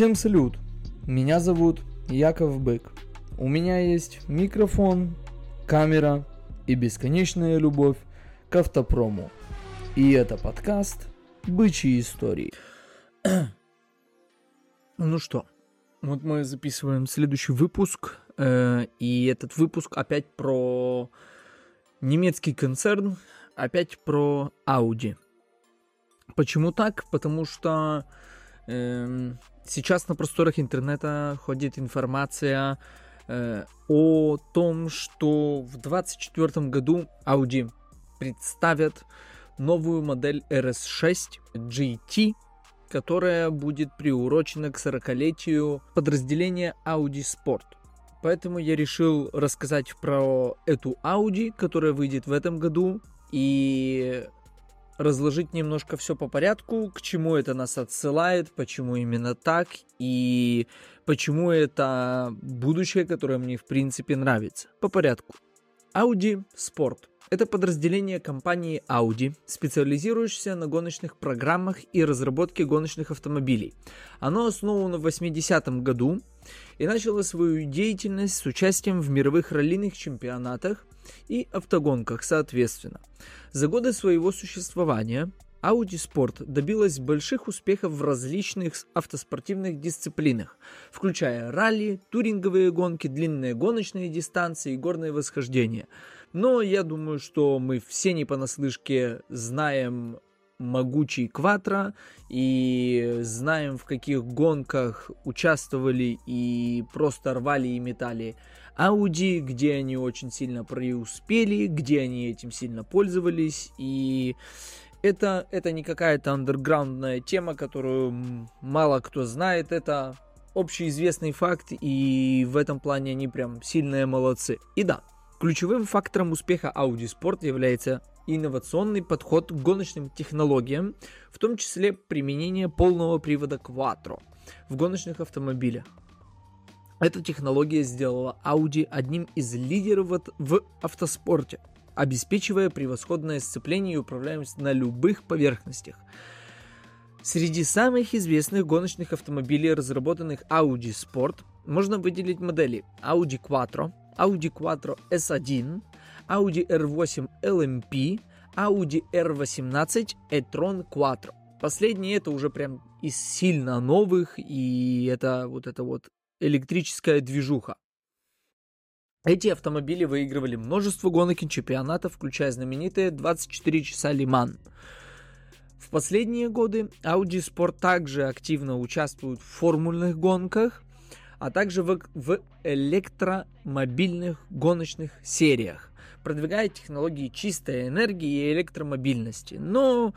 Всем салют, меня зовут Яков Бык. У меня есть микрофон, камера и бесконечная любовь к автопрому. И это подкаст «Бычьи истории». Ну что, вот мы записываем следующий выпуск, и этот выпуск опять про немецкий концерн, опять про Audi. Почему так? Потому что сейчас на просторах интернета ходит информация о том, что в 2024 году Audi представят новую модель RS6 GT, которая будет приурочена к 40-летию подразделения Audi Sport. Поэтому я решил рассказать про эту Audi, которая выйдет в этом году, и разложить немножко все по порядку, к чему это нас отсылает, почему именно так, и почему это будущее, которое мне в принципе нравится. По порядку. Audi Sport. Это подразделение компании Audi, специализирующееся на гоночных программах и разработке гоночных автомобилей. Оно основано в 80-м году и начало свою деятельность с участием в мировых раллийных чемпионатах и автогонках, соответственно. За годы своего существования Audi Sport добилась больших успехов в различных автоспортивных дисциплинах, включая ралли, туринговые гонки, длинные гоночные дистанции и горные восхождения. Но я думаю, что мы все не понаслышке знаем могучий Quattro и знаем, в каких гонках участвовали и просто рвали и метали Audi, где они очень сильно преуспели, где они этим сильно пользовались. И это не какая-то андерграундная тема, которую мало кто знает. Это общеизвестный факт, и в этом плане они прям сильные молодцы. И да, ключевым фактором успеха Audi Sport является инновационный подход к гоночным технологиям, в том числе применение полного привода Quattro в гоночных автомобилях. Эта технология сделала Audi одним из лидеров в автоспорте, обеспечивая превосходное сцепление и управляемость на любых поверхностях. Среди самых известных гоночных автомобилей, разработанных Audi Sport, можно выделить модели Audi Quattro, Audi Quattro S1, Audi R8 LMP, Audi R18 E-Tron Quattro. Последний это уже прям из сильно новых, и это электрическая движуха. Эти автомобили выигрывали множество гонок и чемпионатов, включая знаменитые 24 часа Лиман. В последние годы Audi Sport также активно участвует в формульных гонках, а также в электромобильных гоночных сериях, продвигая технологии чистой энергии и электромобильности. Но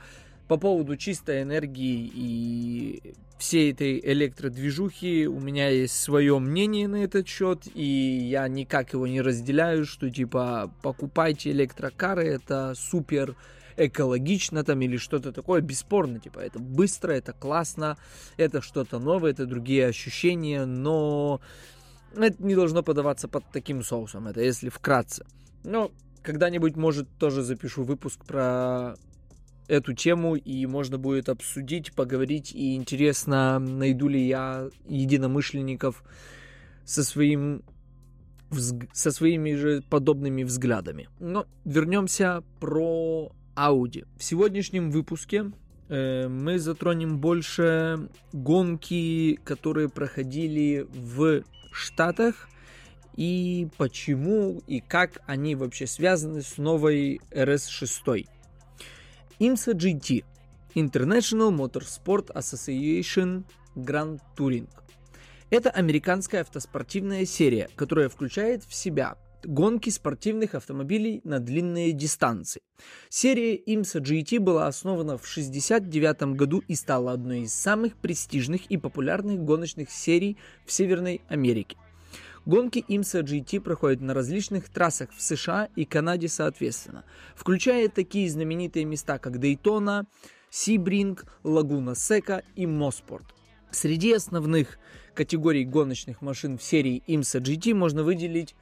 по поводу чистой энергии и всей этой электродвижухи у меня есть свое мнение на этот счет, и я никак его не разделяю, что типа покупайте электрокары, это супер экологично там или что-то такое, бесспорно, типа это быстро, это классно, это что-то новое, это другие ощущения, но это не должно подаваться под таким соусом, это если вкратце. Но когда-нибудь, может, тоже запишу выпуск про эту тему, и можно будет обсудить, поговорить, и интересно, найду ли я единомышленников со своими же подобными взглядами. Но вернемся про Audi. В сегодняшнем выпуске мы затронем больше гонки, которые проходили в Штатах, и почему, и как они вообще связаны с новой RS6. IMSA GT International Motorsport Association Grand Touring. Это американская автоспортивная серия, которая включает в себя гонки спортивных автомобилей на длинные дистанции. Серия IMSA GT была основана в 1969 году и стала одной из самых престижных и популярных гоночных серий в Северной Америке. Гонки IMSA GT проходят на различных трассах в США и Канаде соответственно, включая такие знаменитые места, как Дайтона, Сибринг, Лагуна Сека и Моспорт. Среди основных категорий гоночных машин в серии IMSA GT можно выделить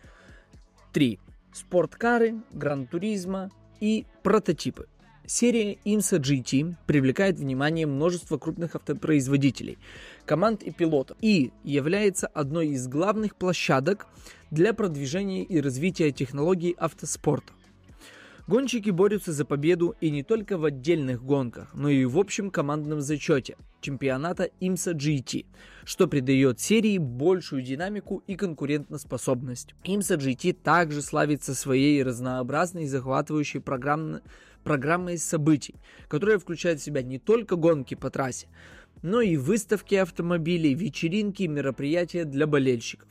3: спорткары, гран-туризма и прототипы. Серия IMSA GT привлекает внимание множества крупных автопроизводителей, команд и пилотов и является одной из главных площадок для продвижения и развития технологий автоспорта. Гонщики борются за победу и не только в отдельных гонках, но и в общем командном зачете чемпионата IMSA GT, что придает серии большую динамику и конкурентоспособность. IMSA GT также славится своей разнообразной и захватывающей программой событий, которая включает в себя не только гонки по трассе, но и выставки автомобилей, вечеринки и мероприятия для болельщиков.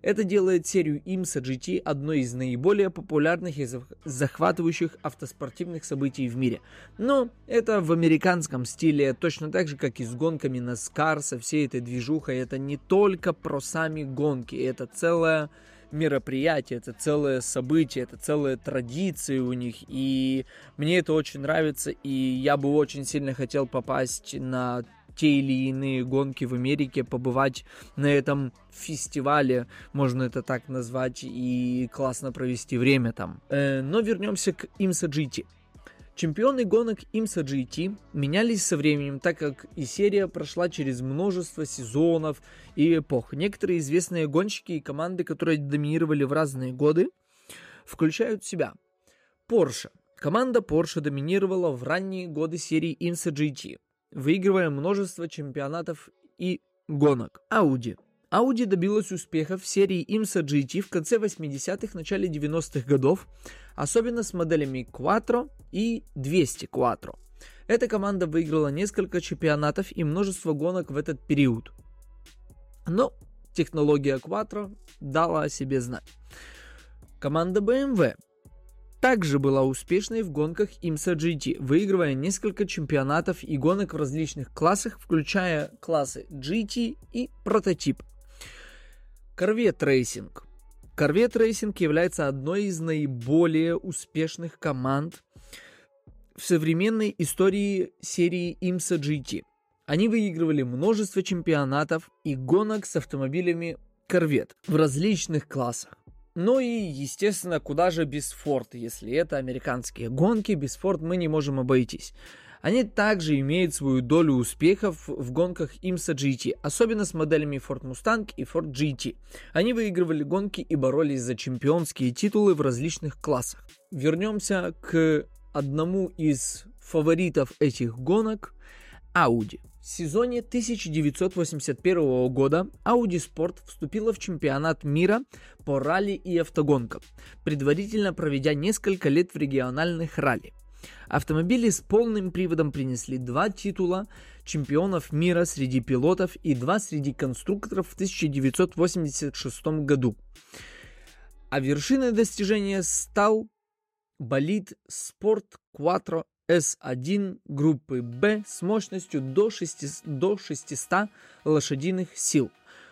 Это делает серию IMSA GT одной из наиболее популярных и захватывающих автоспортивных событий в мире. Но это в американском стиле, точно так же, как и с гонками NASCAR, со всей этой движухой. Это не только про сами гонки, это целое мероприятие, это целое событие, это целые традиции у них. И мне это очень нравится, и я бы очень сильно хотел попасть на те или иные гонки в Америке, побывать на этом фестивале, можно это так назвать, и классно провести время там. Но вернемся к IMSA GT. Чемпионы гонок IMSA GT менялись со временем, так как и серия прошла через множество сезонов и эпох. Некоторые известные гонщики и команды, которые доминировали в разные годы, включают в себя Porsche. Команда Porsche доминировала в ранние годы серии IMSA GT, выигрывая множество чемпионатов и гонок. Audi. Audi добилась успеха в серии IMSA GT в конце 80-х, начале 90-х годов, особенно с моделями Quattro и 200 Quattro. Эта команда выиграла несколько чемпионатов и множество гонок в этот период. Но технология Quattro дала о себе знать. Команда BMW также была успешной в гонках IMSA GT, выигрывая несколько чемпионатов и гонок в различных классах, включая классы GT и прототип. Corvette Racing. Corvette Racing является одной из наиболее успешных команд в современной истории серии IMSA GT. Они выигрывали множество чемпионатов и гонок с автомобилями Corvette в различных классах. Ну и, естественно, куда же без Ford, если это американские гонки, без Ford мы не можем обойтись. Они также имеют свою долю успехов в гонках IMSA GT, особенно с моделями Ford Mustang и Ford GT. Они выигрывали гонки и боролись за чемпионские титулы в различных классах. Вернемся к одному из фаворитов этих гонок – Audi. В сезоне 1981 года Audi Sport вступила в чемпионат мира по ралли и автогонкам, предварительно проведя несколько лет в региональных ралли. Автомобили с полным приводом принесли 2 титула чемпионов мира среди пилотов и 2 среди конструкторов в 1986 году. А вершиной достижения стал болид Sport Quattro S1 группы B с мощностью до 600 лошадиных сил.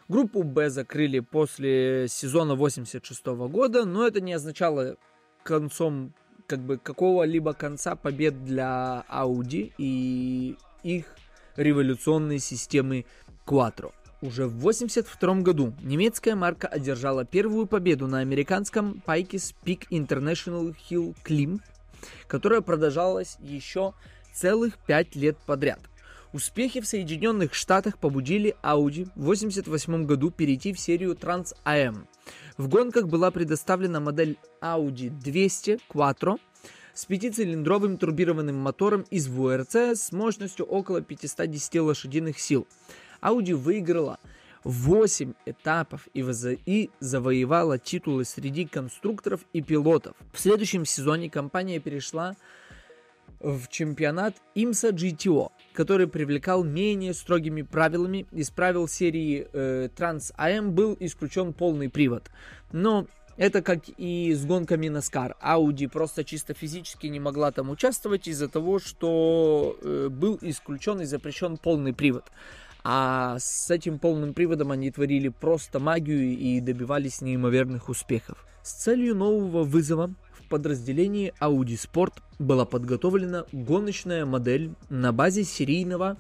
Группу B закрыли после сезона 1986 года, но это не означало концом, какого-либо конца побед для Audi и их революционной системы Quattro. Уже в 1982 году немецкая марка одержала первую победу на американском Pike's Peak International Hill Climb, которая продолжалась еще целых 5 лет подряд. Успехи в Соединенных Штатах побудили Audi в 1988 году перейти в серию Trans-AM. В гонках была предоставлена модель Audi 200 Quattro с 5-цилиндровым турбированным мотором из ВРЦ с мощностью около 510 лошадиных сил. Audi выиграла 8 этапов и завоевала титулы среди конструкторов и пилотов. В следующем сезоне компания перешла в чемпионат IMSA GTO, который привлекал менее строгими правилами. Из правил серии Trans-AM был исключен полный привод. Но это как и с гонками NASCAR. Audi просто чисто физически не могла там участвовать из-за того, что был исключен и запрещен полный привод. А с этим полным приводом они творили просто магию и добивались неимоверных успехов. С целью нового вызова в подразделении Audi Sport была подготовлена гоночная модель на базе серийного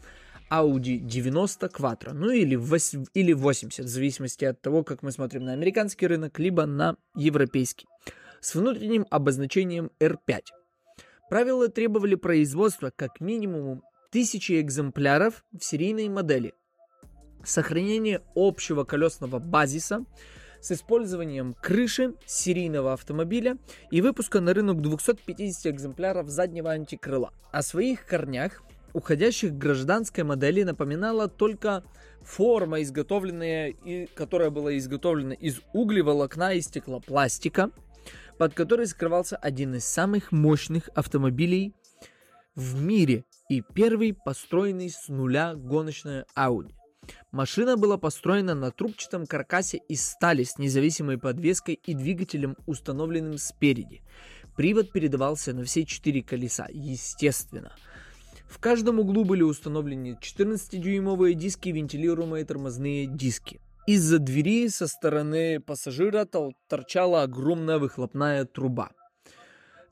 Audi 90 Quattro, ну или 80, в зависимости от того, как мы смотрим на американский рынок, либо на европейский, с внутренним обозначением R5. Правила требовали производства как минимум 1000 экземпляров в серийной модели, сохранение общего колесного базиса с использованием крыши серийного автомобиля и выпуска на рынок 250 экземпляров заднего антикрыла. О своих корнях, уходящих к гражданской модели, напоминала только форма, которая была изготовлена из углеволокна и стеклопластика, под которой скрывался один из самых мощных автомобилей в мире и первый построенный с нуля гоночный Audi. Машина была построена на трубчатом каркасе из стали с независимой подвеской и двигателем, установленным спереди. Привод передавался на все 4 колеса, естественно. В каждом углу были установлены 14-дюймовые диски и вентилируемые тормозные диски. Из-за двери со стороны пассажира торчала огромная выхлопная труба.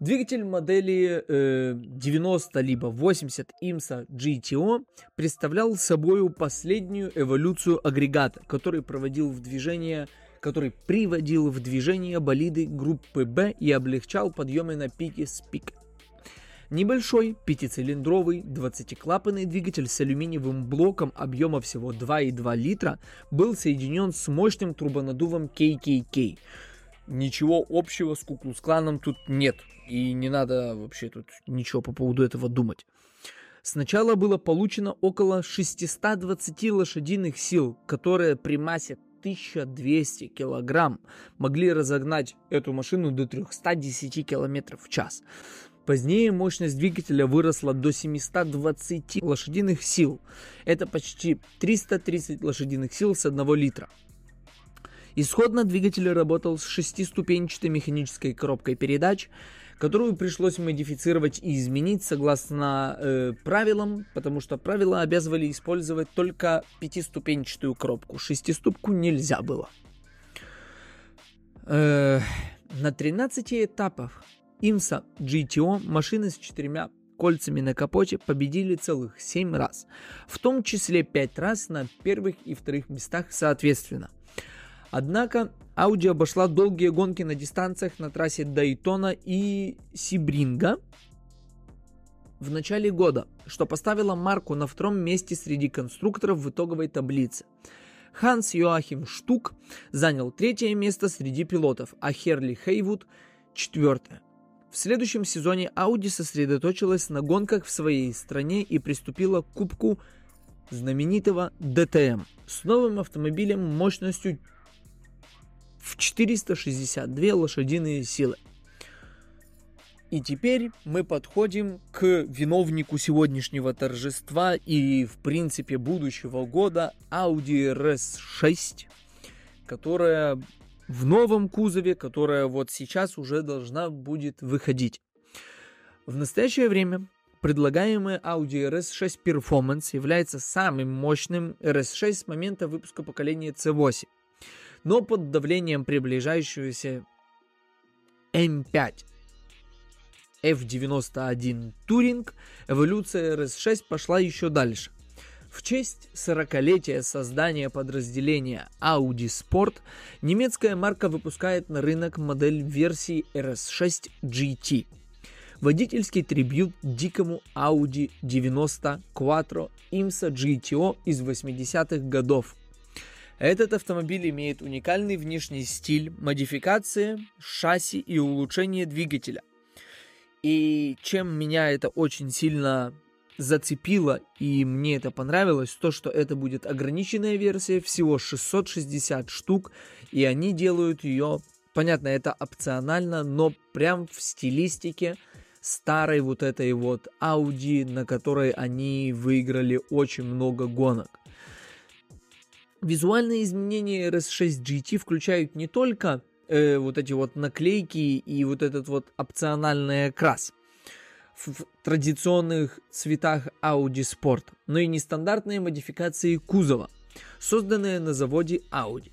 Двигатель модели 90 либо 80 IMSA GTO представлял собой последнюю эволюцию агрегата, который приводил в движение болиды группы B и облегчал подъемы на Pike's Peak. Небольшой пятицилиндровый 20-клапанный двигатель с алюминиевым блоком объема всего 2,2 литра был соединен с мощным турбонаддувом KKK. Ничего общего с Ку-клукс-кланом тут нет, и не надо вообще тут ничего по поводу этого думать. Сначала было получено около 620 лошадиных сил, которые при массе 1200 килограмм могли разогнать эту машину до 310 км в час. Позднее мощность двигателя выросла до 720 лошадиных сил. Это почти 330 лошадиных сил с 1 литра. Исходно двигатель работал с 6-ступенчатой механической коробкой передач, которую пришлось модифицировать и изменить согласно правилам, потому что правила обязывали использовать только 5-ступенчатую коробку. 6-ступку нельзя было. На 13 этапах IMSA GTO машины с 4 кольцами на капоте победили целых 7 раз, в том числе 5 раз на первых и вторых местах соответственно. Однако Audi обошла долгие гонки на дистанциях на трассе Дайтона и Сибринга в начале года, что поставило марку на 2-м месте среди конструкторов в итоговой таблице. Ханс Йоахим Штук занял 3-е место среди пилотов, а Херли Хейвуд 4-е. В следующем сезоне Audi сосредоточилась на гонках в своей стране и приступила к кубку знаменитого ДТМ с новым автомобилем мощностью в 462 лошадиные силы. И теперь мы подходим к виновнику сегодняшнего торжества и, в принципе, будущего года Audi RS6, которая в новом кузове, которая вот сейчас уже должна будет выходить. В настоящее время предлагаемый Audi RS6 Performance является самым мощным RS6 с момента выпуска поколения C8, но под давлением приближающегося M5 F91 Touring эволюция RS6 пошла еще дальше. В честь 40-летия создания подразделения Audi Sport немецкая марка выпускает на рынок модель версии RS6 GT. Водительский трибют дикому Audi 90 Quattro IMSA GTO из 80-х годов. Этот автомобиль имеет уникальный внешний стиль, модификации шасси и улучшение двигателя. И чем меня это очень сильно зацепило, и мне это понравилось, то, что это будет ограниченная версия, всего 660 штук, и они делают ее, понятно, это опционально, но прям в стилистике старой вот этой вот Audi, на которой они выиграли очень много гонок. Визуальные изменения RS6 GT включают не только вот эти вот наклейки и вот этот вот опциональный окрас в традиционных цветах Audi Sport, но и нестандартные модификации кузова, созданные на заводе Audi.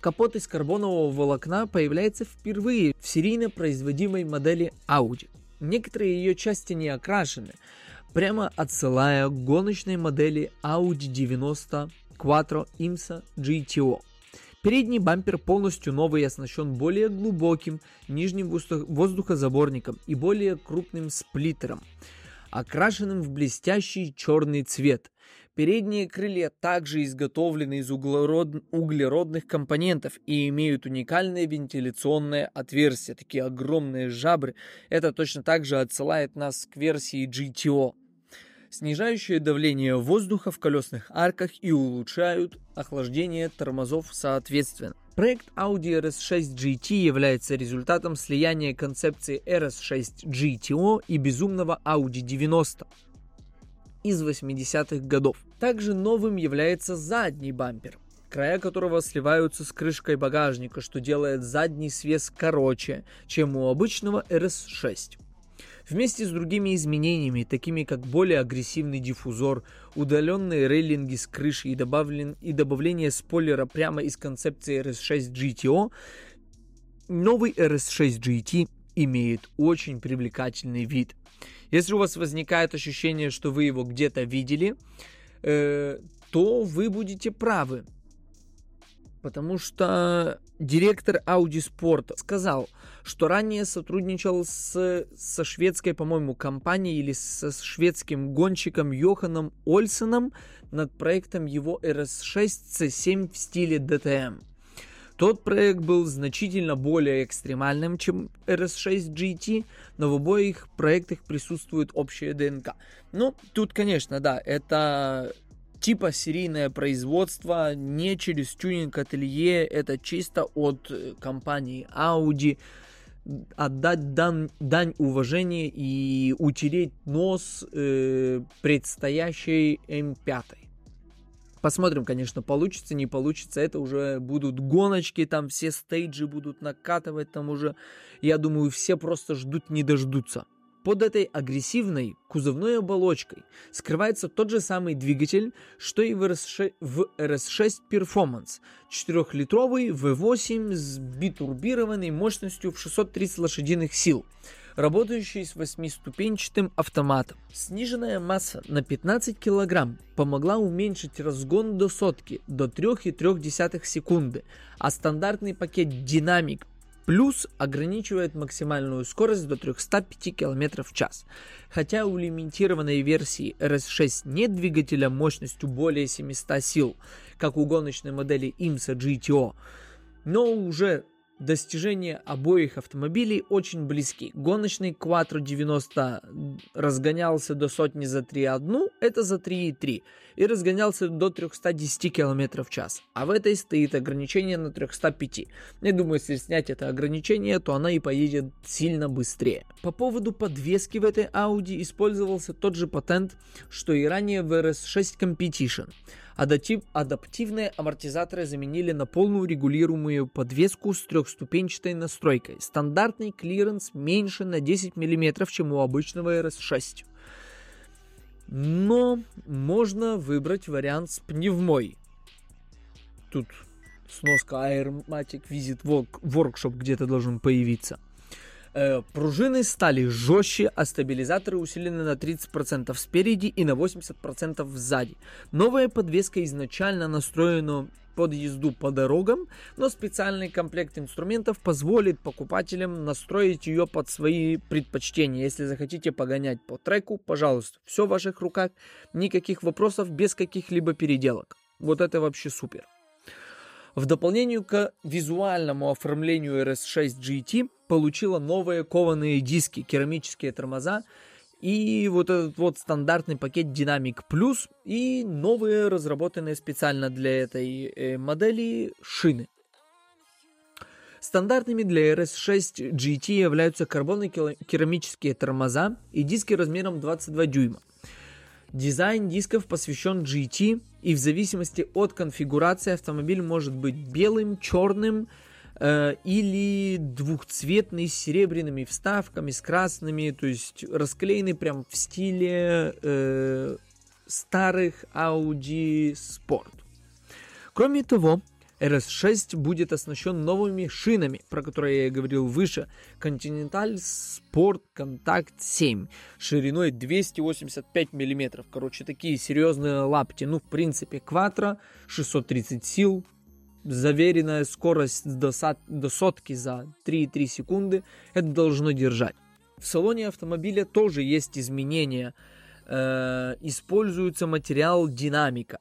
Капот из карбонового волокна появляется впервые в серийно производимой модели Audi. Некоторые ее части не окрашены, прямо отсылая к гоночной модели Audi 90 Quattro IMSA GTO. Передний бампер полностью новый и оснащен более глубоким нижним воздухозаборником и более крупным сплиттером, окрашенным в блестящий черный цвет. Передние крылья также изготовлены из углеродных компонентов и имеют уникальные вентиляционные отверстия, такие огромные жабры. Это точно так же отсылает нас к версии GTO, снижающие давление воздуха в колесных арках и улучшают охлаждение тормозов соответственно. Проект Audi RS6 GT является результатом слияния концепции RS6 GTO и безумного Audi 90 из 80-х годов. Также новым является задний бампер, края которого сливаются с крышкой багажника, что делает задний свес короче, чем у обычного RS6. Вместе с другими изменениями, такими как более агрессивный диффузор, удаленные рейлинги с крыши и добавление спойлера прямо из концепции RS6 GTO, новый RS6 GT имеет очень привлекательный вид. Если у вас возникает ощущение, что вы его где-то видели, то вы будете правы. Потому что директор Audi Sport сказал, что ранее сотрудничал со шведской, по-моему, компанией или со шведским гонщиком Йоханом Ольсеном над проектом его RS6 C7 в стиле ДТМ. Тот проект был значительно более экстремальным, чем RS6 GT, но в обоих проектах присутствует общая ДНК. Ну, тут, конечно, да, это типа серийное производство, не через тюнинг-ателье, это чисто от компании Audi. Отдать дань уважения и утереть нос предстоящей M5. Посмотрим, конечно, получится, не получится. Это уже будут гоночки, там все стейджи будут накатывать, там уже, я думаю, все просто ждут, не дождутся. Под этой агрессивной кузовной оболочкой скрывается тот же самый двигатель, что и в RS6 Performance. 4-литровый V8 с битурбированной мощностью в 630 лошадиных сил, работающий с 8-ступенчатым автоматом. Сниженная масса на 15 кг помогла уменьшить разгон до сотки до 3,3 секунды, а стандартный пакет «Динамик» плюс ограничивает максимальную скорость до 305 км в час. Хотя у лимитированной версии RS6 нет двигателя мощностью более 700 сил, как у гоночной модели IMSA GTO, но уже достижения обоих автомобилей очень близки. Гоночный Quattro 90 разгонялся до сотни за 3,1, это за 3,3, и разгонялся до 310 км в час. А в этой стоит ограничение на 305. Я думаю, если снять это ограничение, то она и поедет сильно быстрее. По поводу подвески в этой Audi использовался тот же патент, что и ранее в RS6 Competition. Адаптивные амортизаторы заменили на полную регулируемую подвеску с трехступенчатой настройкой. Стандартный клиренс меньше на 10 мм, чем у обычного RS6. Но можно выбрать вариант с пневмой. Тут сноска Airmatic Visit Workshop где-то должен появиться. Пружины стали жестче, а стабилизаторы усилены на 30% спереди и на 80% сзади. Новая подвеска изначально настроена под езду по дорогам, но специальный комплект инструментов позволит покупателям настроить ее под свои предпочтения. Если захотите погонять по треку, пожалуйста, все в ваших руках, никаких вопросов, без каких-либо переделок. Вот это вообще супер. В дополнение к визуальному оформлению RS6 GT получила новые кованые диски, керамические тормоза и вот этот вот стандартный пакет Dynamic Plus и новые, разработанные специально для этой модели, шины. Стандартными для RS6 GT являются карбоно-керамические тормоза и диски размером 22 дюйма. Дизайн дисков посвящен GT, и в зависимости от конфигурации автомобиль может быть белым, черным или двухцветный с серебряными вставками, с красными, то есть расклеенный прям в стиле старых Audi Sport. Кроме того, RS6 будет оснащен новыми шинами, про которые я говорил выше, Continental Sport Contact 7, шириной 285 мм. Короче, такие серьезные лапти. Ну, в принципе, Quattro 630 сил, заверенная скорость до сотки за 3,3 секунды, это должно держать. В салоне автомобиля тоже есть изменения. Используется материал динамика,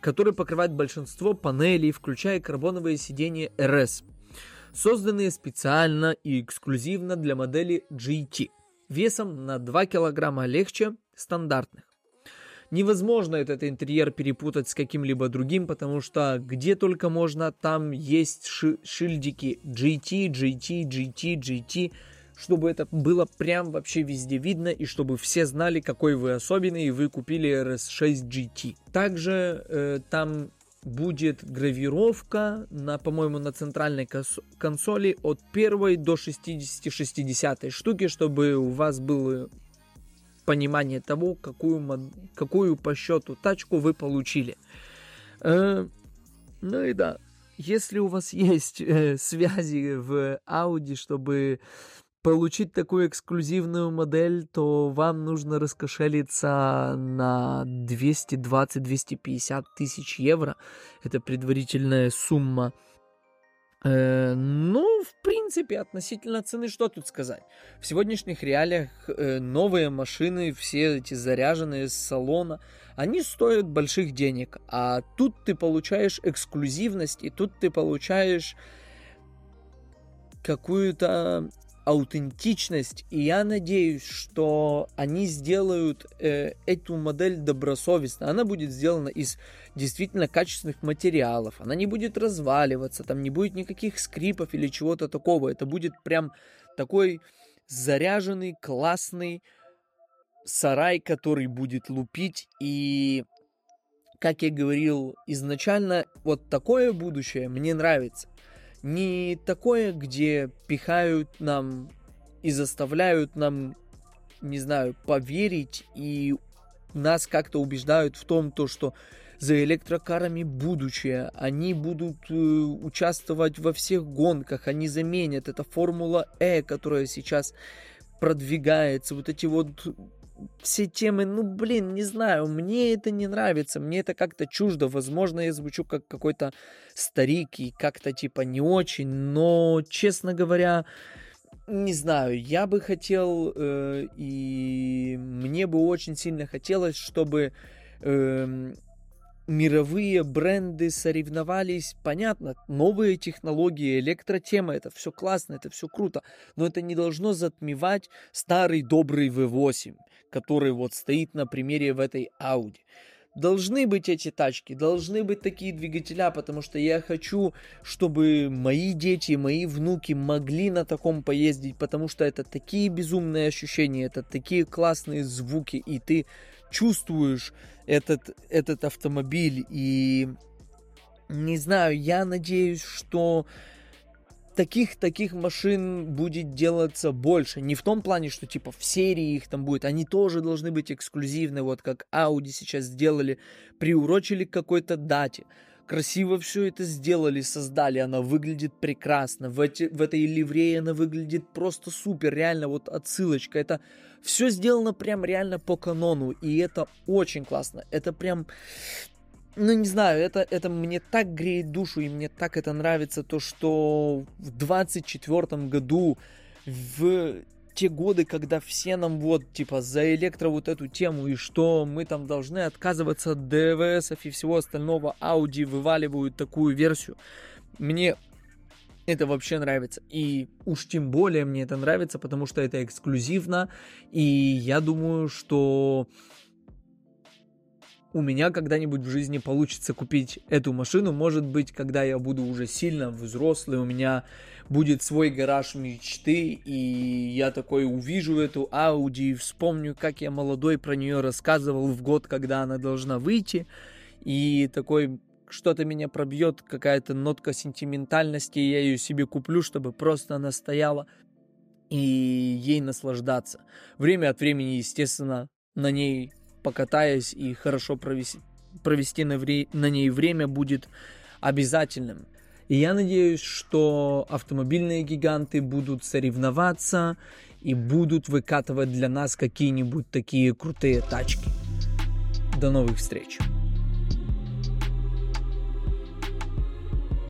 который покрывает большинство панелей, включая карбоновые сиденья RS, созданные специально и эксклюзивно для модели GT, весом на 2 кг легче стандартных. Невозможно этот интерьер перепутать с каким-либо другим, потому что где только можно, там есть шильдики GT, GT, GT, GT, чтобы это было прям вообще везде видно и чтобы все знали, какой вы особенный, и вы купили RS6 GT. Также там будет гравировка, по-моему, на центральной консоли от 1 до 60-60 штуки, чтобы у вас было понимание того, какую по счету тачку вы получили. Ну и да, если у вас есть связи в Audi, чтобы получить такую эксклюзивную модель, то вам нужно раскошелиться на 220-250 тысяч евро. Это предварительная сумма. Ну, в принципе, относительно цены, что тут сказать? В сегодняшних реалиях новые машины, все эти заряженные с салона, они стоят больших денег. А тут ты получаешь эксклюзивность, и тут ты получаешь какую-то аутентичность. И я надеюсь, что они сделают эту модель добросовестно. Она будет сделана из действительно качественных материалов. Она не будет разваливаться, там не будет никаких скрипов или чего-то такого. Это будет прям такой заряженный, классный сарай, который будет лупить. И, как я говорил изначально, вот такое будущее мне нравится. Не такое, где пихают нам и заставляют нам, не знаю, поверить, и нас как-то убеждают в том, что за электрокарами будущее, они будут участвовать во всех гонках, они заменят. Это Формула Е, которая сейчас продвигается, вот эти вот все темы, ну блин, не знаю, мне это не нравится, мне это как-то чуждо, возможно, я звучу как какой-то старик и как-то типа не очень, но, честно говоря, не знаю, я бы хотел, и мне бы очень сильно хотелось, чтобы мировые бренды соревновались, понятно, новые технологии, электротема, это все классно, это все круто, но это не должно затмевать старый добрый V8, который вот стоит на примере в этой Audi. Должны быть эти тачки, должны быть такие двигателя, потому что я хочу, чтобы мои дети, мои внуки могли на таком поездить, потому что это такие безумные ощущения, это такие классные звуки, и ты чувствуешь этот автомобиль. И не знаю, я надеюсь, что таких машин будет делаться больше. Не в том плане, что типа в серии их там будет. Они тоже должны быть эксклюзивны, вот как Audi сейчас сделали. Приурочили к какой-то дате. Красиво все это сделали, создали. Она выглядит прекрасно. В этой ливрее она выглядит просто супер. Реально вот отсылочка. Это все сделано прям реально по канону. И это очень классно. Это прям... Ну, не знаю, это мне так греет душу, и мне так это нравится, то, что в 24 году, в те годы, когда все нам вот, типа, за электро вот эту тему, и что мы там должны отказываться от ДВСов и всего остального, Audi вываливают такую версию. Мне это вообще нравится. И уж тем более мне это нравится, потому что это эксклюзивно, и я думаю, что у меня когда-нибудь в жизни получится купить эту машину. Может быть, когда я буду уже сильно взрослый, у меня будет свой гараж мечты, и я такой увижу эту Audi и вспомню, как я молодой про нее рассказывал в год, когда она должна выйти. И такой, что-то меня пробьет, какая-то нотка сентиментальности, я ее себе куплю, чтобы просто она стояла и ей наслаждаться. Время от времени, естественно, на ней покатаясь, и хорошо провести на ней время будет обязательным. И я надеюсь, что автомобильные гиганты будут соревноваться и будут выкатывать для нас какие-нибудь такие крутые тачки. До новых встреч!